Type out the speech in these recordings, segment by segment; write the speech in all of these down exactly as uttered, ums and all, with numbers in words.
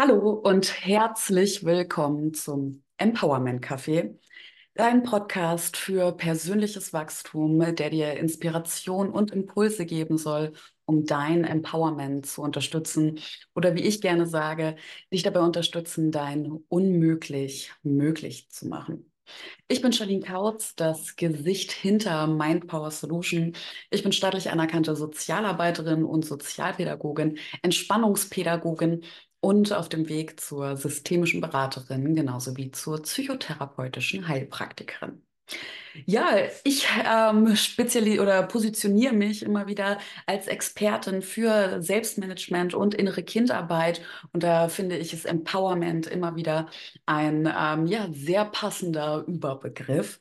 Hallo und herzlich willkommen zum Empowerment Café, dein Podcast für persönliches Wachstum, der dir Inspiration und Impulse geben soll, um dein Empowerment zu unterstützen oder, wie ich gerne sage, dich dabei unterstützen, dein Unmöglich möglich zu machen. Ich bin Charlin Kautz, das Gesicht hinter Mind Power Solution. Ich bin staatlich anerkannte Sozialarbeiterin und Sozialpädagogin, Entspannungspädagogin und auf dem Weg zur systemischen Beraterin, genauso wie zur psychotherapeutischen Heilpraktikerin. Ja, ich ähm, speziali- oder positioniere mich immer wieder als Expertin für Selbstmanagement und innere Kindarbeit. Und da finde ich es Empowerment immer wieder ein ähm, ja, sehr passender Überbegriff.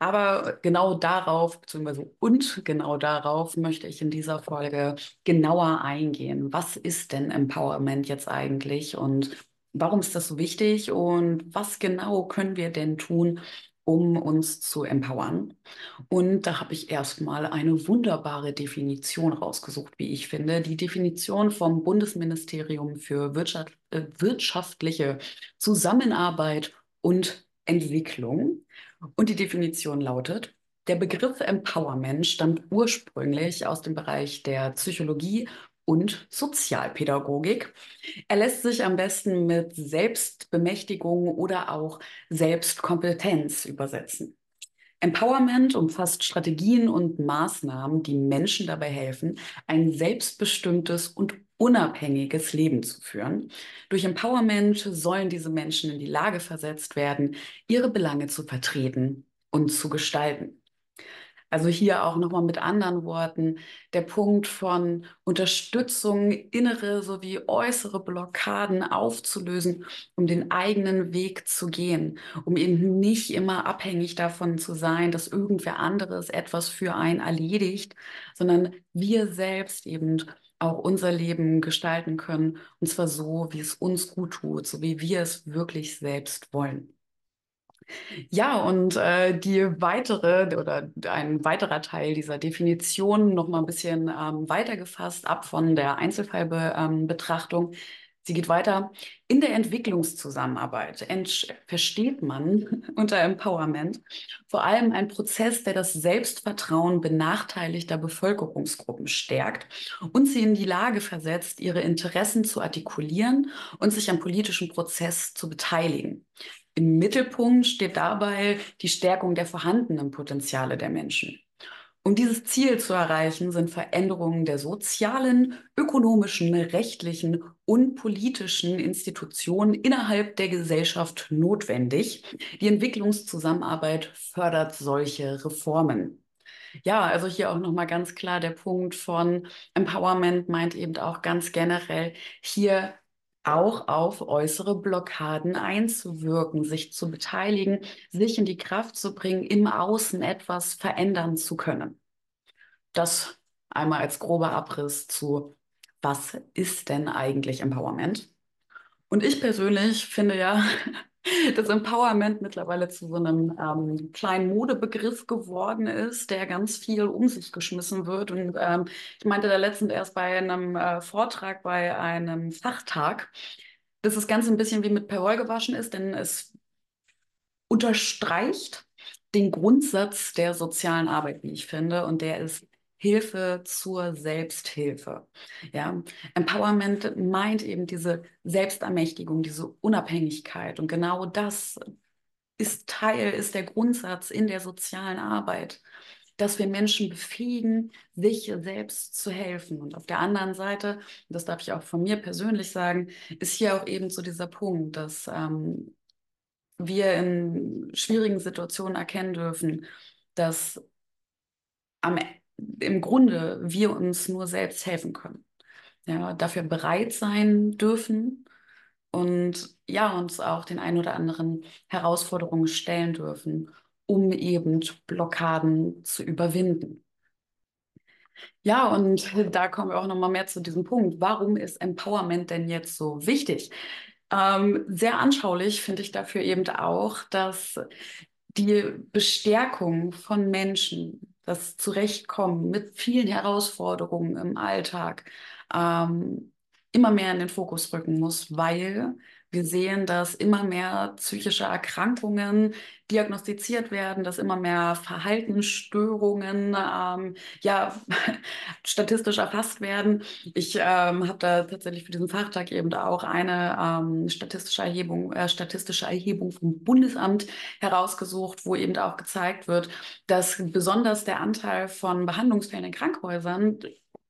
Aber genau darauf, beziehungsweise und genau darauf möchte ich in dieser Folge genauer eingehen. Was ist denn Empowerment jetzt eigentlich und warum ist das so wichtig und was genau können wir denn tun, um uns zu empowern? Und da habe ich erstmal eine wunderbare Definition rausgesucht, wie ich finde. Die Definition vom Bundesministerium für Wirtschaft, äh, wirtschaftliche Zusammenarbeit und Entwicklung. Und die Definition lautet: Der Begriff Empowerment stammt ursprünglich aus dem Bereich der Psychologie und Sozialpädagogik. Er lässt sich am besten mit Selbstbemächtigung oder auch Selbstkompetenz übersetzen. Empowerment umfasst Strategien und Maßnahmen, die Menschen dabei helfen, ein selbstbestimmtes und unabhängiges Leben zu führen. Durch Empowerment sollen diese Menschen in die Lage versetzt werden, ihre Belange zu vertreten und zu gestalten. Also hier auch nochmal mit anderen Worten, der Punkt von Unterstützung, innere sowie äußere Blockaden aufzulösen, um den eigenen Weg zu gehen, um eben nicht immer abhängig davon zu sein, dass irgendwer anderes etwas für einen erledigt, sondern wir selbst eben auch unser Leben gestalten können, und zwar so, wie es uns gut tut, so wie wir es wirklich selbst wollen. Ja, und äh, die weitere oder ein weiterer Teil dieser Definition noch mal ein bisschen ähm, weitergefasst, ab von der Einzelfallbetrachtung. Ähm, Sie geht weiter. In der Entwicklungszusammenarbeit ent- versteht man unter Empowerment vor allem einen Prozess, der das Selbstvertrauen benachteiligter Bevölkerungsgruppen stärkt und sie in die Lage versetzt, ihre Interessen zu artikulieren und sich am politischen Prozess zu beteiligen. Im Mittelpunkt steht dabei die Stärkung der vorhandenen Potenziale der Menschen. Um dieses Ziel zu erreichen, sind Veränderungen der sozialen, ökonomischen, rechtlichen und politischen Institutionen innerhalb der Gesellschaft notwendig. Die Entwicklungszusammenarbeit fördert solche Reformen. Ja, also hier auch nochmal ganz klar der Punkt von Empowerment meint eben auch ganz generell hier auch auf äußere Blockaden einzuwirken, sich zu beteiligen, sich in die Kraft zu bringen, im Außen etwas verändern zu können. Das einmal als grober Abriss zu, was ist denn eigentlich Empowerment? Und ich persönlich finde ja, dass Empowerment mittlerweile zu so einem ähm, kleinen Modebegriff geworden ist, der ganz viel um sich geschmissen wird. Und ähm, ich meinte da letztens erst bei einem äh, Vortrag, bei einem Fachtag, dass das Ganze ein bisschen wie mit Perwoll gewaschen ist, denn es unterstreicht den Grundsatz der sozialen Arbeit, wie ich finde, und der ist Hilfe zur Selbsthilfe. Ja? Empowerment meint eben diese Selbstermächtigung, diese Unabhängigkeit. Und genau das ist Teil, ist der Grundsatz in der sozialen Arbeit, dass wir Menschen befähigen, sich selbst zu helfen. Und auf der anderen Seite, das darf ich auch von mir persönlich sagen, ist hier auch eben so dieser Punkt, dass ähm, wir in schwierigen Situationen erkennen dürfen, dass am im Grunde wir uns nur selbst helfen können. Ja, dafür bereit sein dürfen und ja, uns auch den ein oder anderen Herausforderungen stellen dürfen, um eben Blockaden zu überwinden. Ja, und da kommen wir auch nochmal mehr zu diesem Punkt. Warum ist Empowerment denn jetzt so wichtig? Ähm, sehr anschaulich finde ich dafür eben auch, dass die Bestärkung von Menschen, das Zurechtkommen mit vielen Herausforderungen im Alltag, ähm, immer mehr in den Fokus rücken muss, weil wir sehen, dass immer mehr psychische Erkrankungen diagnostiziert werden, dass immer mehr Verhaltensstörungen ähm, ja, statistisch erfasst werden. Ich ähm, habe da tatsächlich für diesen Fachtag eben auch eine ähm, statistische Erhebung, äh, statistische Erhebung vom Bundesamt herausgesucht, wo eben auch gezeigt wird, dass besonders der Anteil von Behandlungsfällen in Krankenhäusern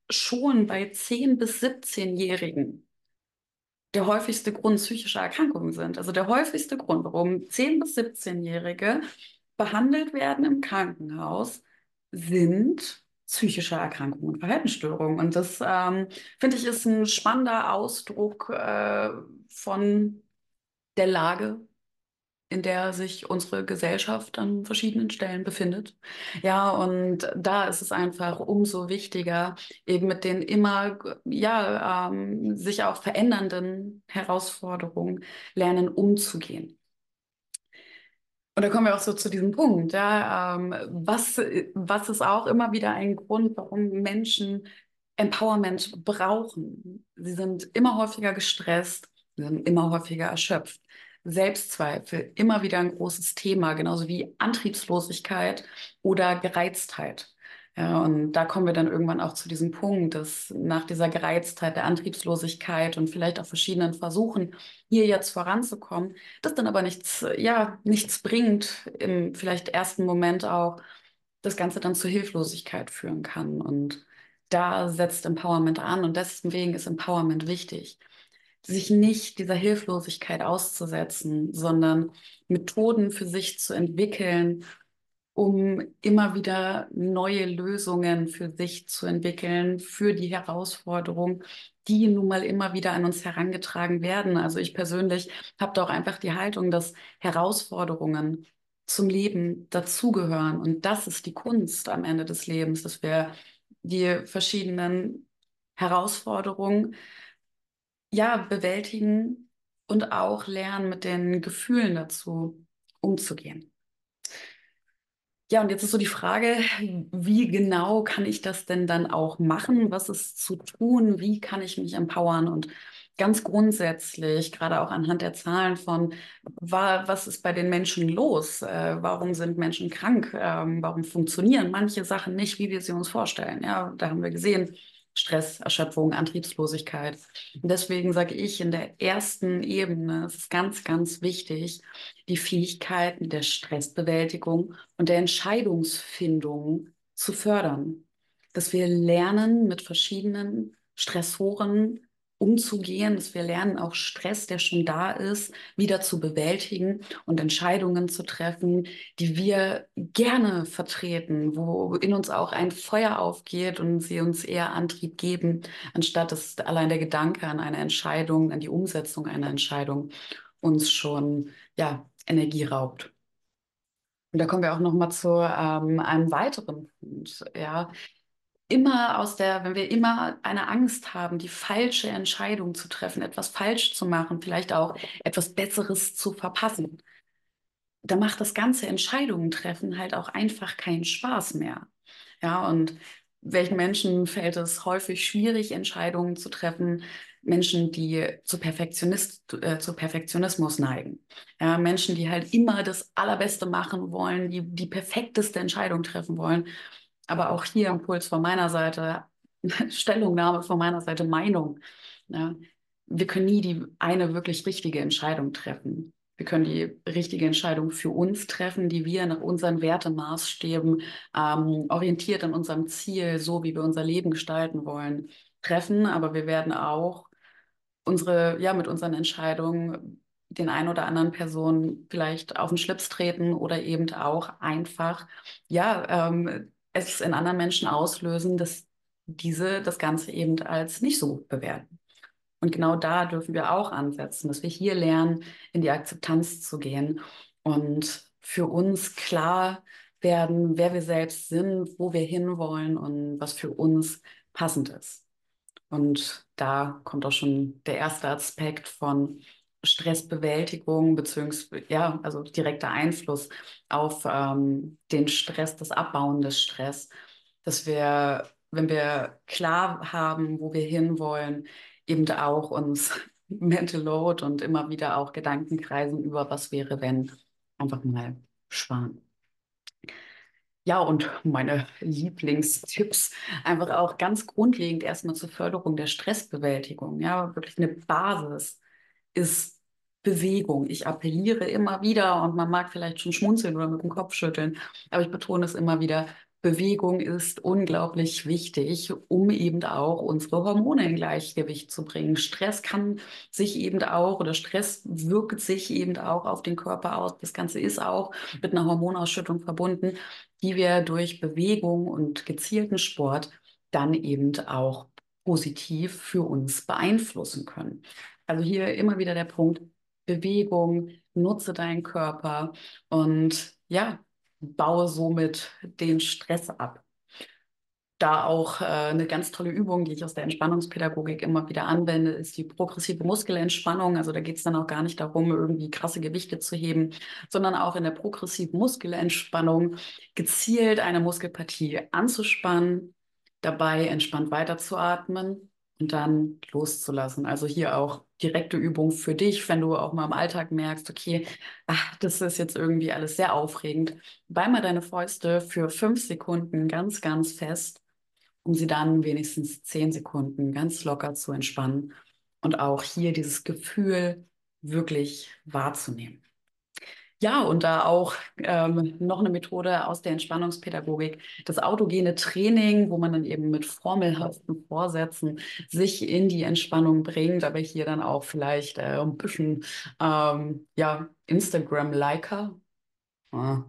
schon bei zehn- bis siebzehnjährigen der häufigste Grund psychischer Erkrankungen sind. Also der häufigste Grund, warum zehn- bis siebzehnjährige behandelt werden im Krankenhaus, sind psychische Erkrankungen und Verhaltensstörungen. Und das, ähm, finde ich, ist ein spannender Ausdruck äh, von der Lage, in der sich unsere Gesellschaft an verschiedenen Stellen befindet. Ja, und da ist es einfach umso wichtiger, eben mit den immer ja, ähm, sich auch verändernden Herausforderungen lernen, umzugehen. Und da kommen wir auch so zu diesem Punkt. Ja, ähm, was, was ist auch immer wieder ein Grund, warum Menschen Empowerment brauchen? Sie sind immer häufiger gestresst, sie sind immer häufiger erschöpft. Selbstzweifel, immer wieder ein großes Thema, genauso wie Antriebslosigkeit oder Gereiztheit. Ja, und da kommen wir dann irgendwann auch zu diesem Punkt, dass nach dieser Gereiztheit, der Antriebslosigkeit und vielleicht auch verschiedenen Versuchen, hier jetzt voranzukommen, das dann aber nichts, ja, nichts bringt, im vielleicht ersten Moment auch das Ganze dann zu Hilflosigkeit führen kann. Und da setzt Empowerment an und deswegen ist Empowerment wichtig. Sich nicht dieser Hilflosigkeit auszusetzen, sondern Methoden für sich zu entwickeln, um immer wieder neue Lösungen für sich zu entwickeln, für die Herausforderungen, die nun mal immer wieder an uns herangetragen werden. Also ich persönlich habe da auch einfach die Haltung, dass Herausforderungen zum Leben dazugehören. Und das ist die Kunst am Ende des Lebens, dass wir die verschiedenen Herausforderungen ja, bewältigen und auch lernen, mit den Gefühlen dazu umzugehen. Ja, und jetzt ist so die Frage, wie genau kann ich das denn dann auch machen? Was ist zu tun? Wie kann ich mich empowern? Und ganz grundsätzlich, gerade auch anhand der Zahlen von, was ist bei den Menschen los? Warum sind Menschen krank? Warum funktionieren manche Sachen nicht, wie wir sie uns vorstellen? Ja, da haben wir gesehen, Stress, Erschöpfung, Antriebslosigkeit. Und deswegen sage ich, in der ersten Ebene ist es ganz, ganz wichtig, die Fähigkeiten der Stressbewältigung und der Entscheidungsfindung zu fördern. Dass wir lernen, mit verschiedenen Stressoren umzugehen, dass wir lernen, auch Stress, der schon da ist, wieder zu bewältigen und Entscheidungen zu treffen, die wir gerne vertreten, wo in uns auch ein Feuer aufgeht und sie uns eher Antrieb geben, anstatt dass allein der Gedanke an eine Entscheidung, an die Umsetzung einer Entscheidung uns schon ja, Energie raubt. Und da kommen wir auch noch mal zu ähm, einem weiteren Punkt, ja. Immer aus der, wenn wir immer eine Angst haben, die falsche Entscheidung zu treffen, etwas falsch zu machen, vielleicht auch etwas Besseres zu verpassen, da macht das ganze Entscheidungen treffen halt auch einfach keinen Spaß mehr. Ja, und welchen Menschen fällt es häufig schwierig, Entscheidungen zu treffen? Menschen, die zu Perfektionist, äh, zu Perfektionismus neigen. Ja, Menschen, die halt immer das Allerbeste machen wollen, die die perfekteste Entscheidung treffen wollen. Aber auch hier Impuls von meiner Seite, Stellungnahme von meiner Seite, Meinung. Ja, wir können nie die eine wirklich richtige Entscheidung treffen. Wir können die richtige Entscheidung für uns treffen, die wir nach unseren Wertemaßstäben, ähm, orientiert an unserem Ziel, so wie wir unser Leben gestalten wollen, treffen. Aber wir werden auch unsere, ja, mit unseren Entscheidungen den einen oder anderen Personen vielleicht auf den Schlips treten oder eben auch einfach, ja, ähm, es in anderen Menschen auslösen, dass diese das Ganze eben als nicht so bewerten. Und genau da dürfen wir auch ansetzen, dass wir hier lernen, in die Akzeptanz zu gehen und für uns klar werden, wer wir selbst sind, wo wir hinwollen und was für uns passend ist. Und da kommt auch schon der erste Aspekt von Stressbewältigung beziehungsweise ja, also direkter Einfluss auf ähm, den Stress, das Abbauen des Stress, dass wir, wenn wir klar haben, wo wir hinwollen, eben auch uns Mental Load und immer wieder auch Gedankenkreisen über was wäre, wenn, einfach mal sparen. Ja, und meine Lieblingstipps, einfach auch ganz grundlegend erstmal zur Förderung der Stressbewältigung. Ja, wirklich eine Basis ist Bewegung. Ich appelliere immer wieder und man mag vielleicht schon schmunzeln oder mit dem Kopf schütteln, aber ich betone es immer wieder, Bewegung ist unglaublich wichtig, um eben auch unsere Hormone in Gleichgewicht zu bringen. Stress kann sich eben auch, oder Stress wirkt sich eben auch auf den Körper aus. Das Ganze ist auch mit einer Hormonausschüttung verbunden, die wir durch Bewegung und gezielten Sport dann eben auch positiv für uns beeinflussen können. Also hier immer wieder der Punkt Bewegung, nutze deinen Körper und ja, baue somit den Stress ab. Da auch äh, eine ganz tolle Übung, die ich aus der Entspannungspädagogik immer wieder anwende, ist die progressive Muskelentspannung. Also da geht es dann auch gar nicht darum, irgendwie krasse Gewichte zu heben, sondern auch in der progressiven Muskelentspannung gezielt eine Muskelpartie anzuspannen, dabei entspannt weiterzuatmen und dann loszulassen. Also hier auch direkte Übung für dich, wenn du auch mal im Alltag merkst, okay, ach, das ist jetzt irgendwie alles sehr aufregend. Ball mal deine Fäuste für fünf Sekunden ganz, ganz fest, um sie dann wenigstens zehn Sekunden ganz locker zu entspannen und auch hier dieses Gefühl wirklich wahrzunehmen. Ja, und da auch ähm, noch eine Methode aus der Entspannungspädagogik, das autogene Training, wo man dann eben mit formelhaften Vorsätzen sich in die Entspannung bringt, aber hier dann auch vielleicht äh, ein bisschen ähm, ja, Instagram-Liker. Ah,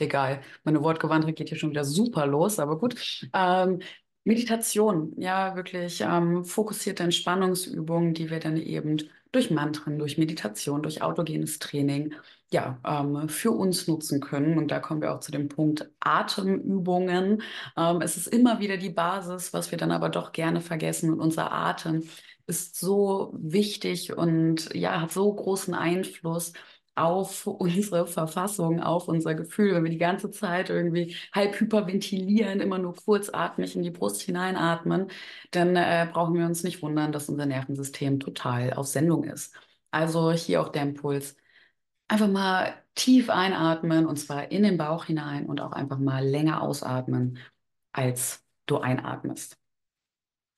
egal, meine Wortgewandtheit geht hier schon wieder super los, aber gut. Ähm, Meditation, ja, wirklich ähm, fokussierte Entspannungsübungen, die wir dann eben durch Mantren, durch Meditation, durch autogenes Training, ja, ähm, für uns nutzen können. Und da kommen wir auch zu dem Punkt Atemübungen. Ähm, es ist immer wieder die Basis, was wir dann aber doch gerne vergessen. Und unser Atem ist so wichtig und ja, hat so großen Einfluss auf unsere Verfassung, auf unser Gefühl. Wenn wir die ganze Zeit irgendwie halb hyperventilieren, immer nur kurzatmig in die Brust hineinatmen, dann äh, brauchen wir uns nicht wundern, dass unser Nervensystem total auf Sendung ist. Also hier auch der Impuls, einfach mal tief einatmen und zwar in den Bauch hinein und auch einfach mal länger ausatmen, als du einatmest.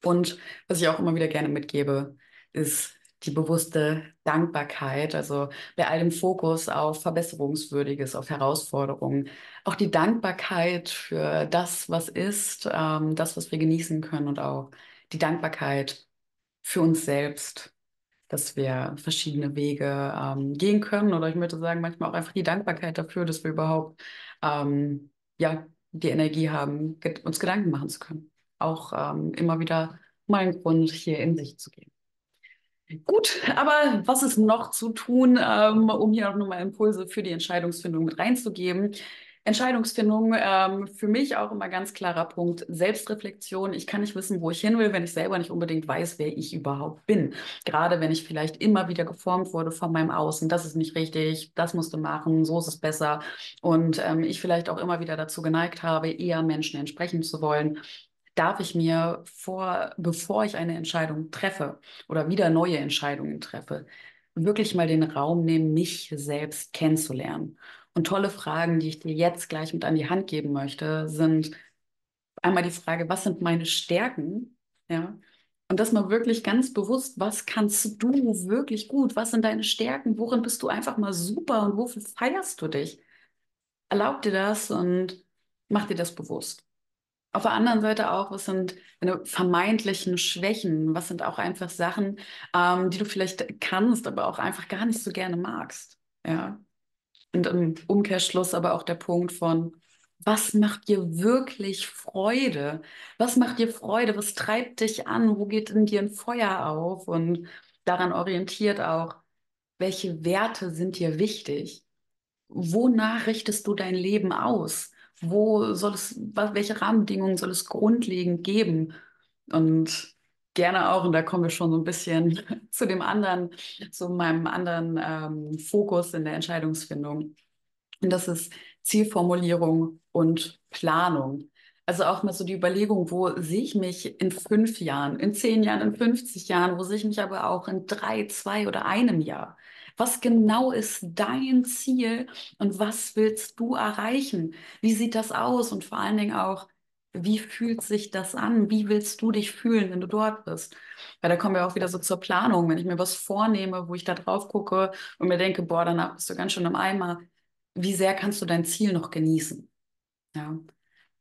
Und was ich auch immer wieder gerne mitgebe, ist die bewusste Dankbarkeit, also bei all dem Fokus auf Verbesserungswürdiges, auf Herausforderungen, auch die Dankbarkeit für das, was ist, ähm, das, was wir genießen können und auch die Dankbarkeit für uns selbst, dass wir verschiedene Wege ähm, gehen können oder ich möchte sagen, manchmal auch einfach die Dankbarkeit dafür, dass wir überhaupt ähm, ja, die Energie haben, get- uns Gedanken machen zu können. Auch ähm, immer wieder mal einen Grund, hier in sich zu gehen. Gut, aber was ist noch zu tun, ähm, um hier auch nochmal Impulse für die Entscheidungsfindung mit reinzugeben? Entscheidungsfindung, ähm, für mich auch immer ganz klarer Punkt, Selbstreflexion. Ich kann nicht wissen, wo ich hin will, wenn ich selber nicht unbedingt weiß, wer ich überhaupt bin. Gerade wenn ich vielleicht immer wieder geformt wurde von meinem Außen, das ist nicht richtig, das musst du machen, so ist es besser. Und ähm, ich vielleicht auch immer wieder dazu geneigt habe, eher Menschen entsprechen zu wollen. Darf ich mir, vor, bevor ich eine Entscheidung treffe oder wieder neue Entscheidungen treffe, wirklich mal den Raum nehmen, mich selbst kennenzulernen? Und tolle Fragen, die ich dir jetzt gleich mit an die Hand geben möchte, sind einmal die Frage, was sind meine Stärken? Ja? Und das mal wirklich ganz bewusst, was kannst du wirklich gut? Was sind deine Stärken? Worin bist du einfach mal super und wofür feierst du dich? Erlaub dir das und mach dir das bewusst. Auf der anderen Seite auch, was sind deine vermeintlichen Schwächen? Was sind auch einfach Sachen, ähm, die du vielleicht kannst, aber auch einfach gar nicht so gerne magst? Ja. Und im Umkehrschluss aber auch der Punkt von, was macht dir wirklich Freude? Was macht dir Freude? Was treibt dich an? Wo geht in dir ein Feuer auf? Und daran orientiert auch, welche Werte sind dir wichtig? Wonach richtest du dein Leben aus? Wo soll es, welche Rahmenbedingungen soll es grundlegend geben? Und gerne auch, und da kommen wir schon so ein bisschen zu dem anderen, zu meinem anderen ähm, Fokus in der Entscheidungsfindung. Und das ist Zielformulierung und Planung. Also auch mal so die Überlegung, wo sehe ich mich in fünf Jahren, in zehn Jahren, in fünfzig Jahren, wo sehe ich mich aber auch in drei, zwei oder einem Jahr? Was genau ist dein Ziel und was willst du erreichen? Wie sieht das aus und vor allen Dingen auch, wie fühlt sich das an? Wie willst du dich fühlen, wenn du dort bist? Weil da kommen wir auch wieder so zur Planung. Wenn ich mir was vornehme, wo ich da drauf gucke und mir denke, boah, danach bist du ganz schön im Eimer. Wie sehr kannst du dein Ziel noch genießen? Ja.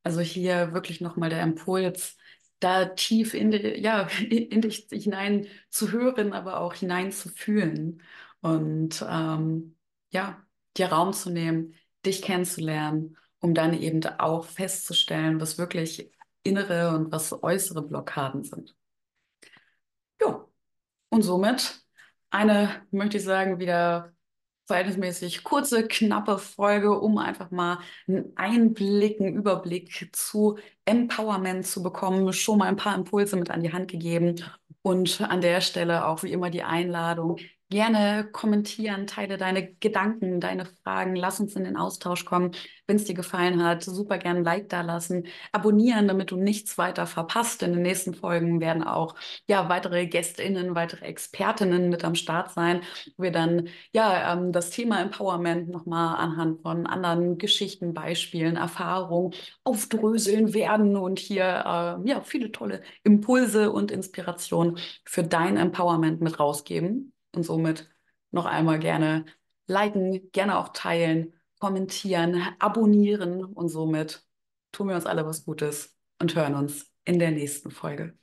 Also hier wirklich nochmal der Impuls, da tief in, die, ja, in dich hinein zu hören, aber auch hinein zu fühlen und ähm, ja, dir Raum zu nehmen, dich kennenzulernen, um dann eben auch festzustellen, was wirklich innere und was äußere Blockaden sind. Ja, und somit eine, möchte ich sagen, wieder verhältnismäßig kurze, knappe Folge, um einfach mal einen Einblick, einen Überblick zu Empowerment zu bekommen. Schon mal ein paar Impulse mit an die Hand gegeben und an der Stelle auch wie immer die Einladung. Gerne kommentieren, teile deine Gedanken, deine Fragen, lass uns in den Austausch kommen. Wenn es dir gefallen hat, super gerne ein Like da lassen, abonnieren, damit du nichts weiter verpasst. In den nächsten Folgen werden auch ja, weitere GästInnen, weitere ExpertInnen mit am Start sein, wo wir dann ja, ähm, das Thema Empowerment nochmal anhand von anderen Geschichten, Beispielen, Erfahrungen aufdröseln werden und hier äh, ja, viele tolle Impulse und Inspirationen für dein Empowerment mit rausgeben. Und somit noch einmal gerne liken, gerne auch teilen, kommentieren, abonnieren und somit tun wir uns alle was Gutes und hören uns in der nächsten Folge.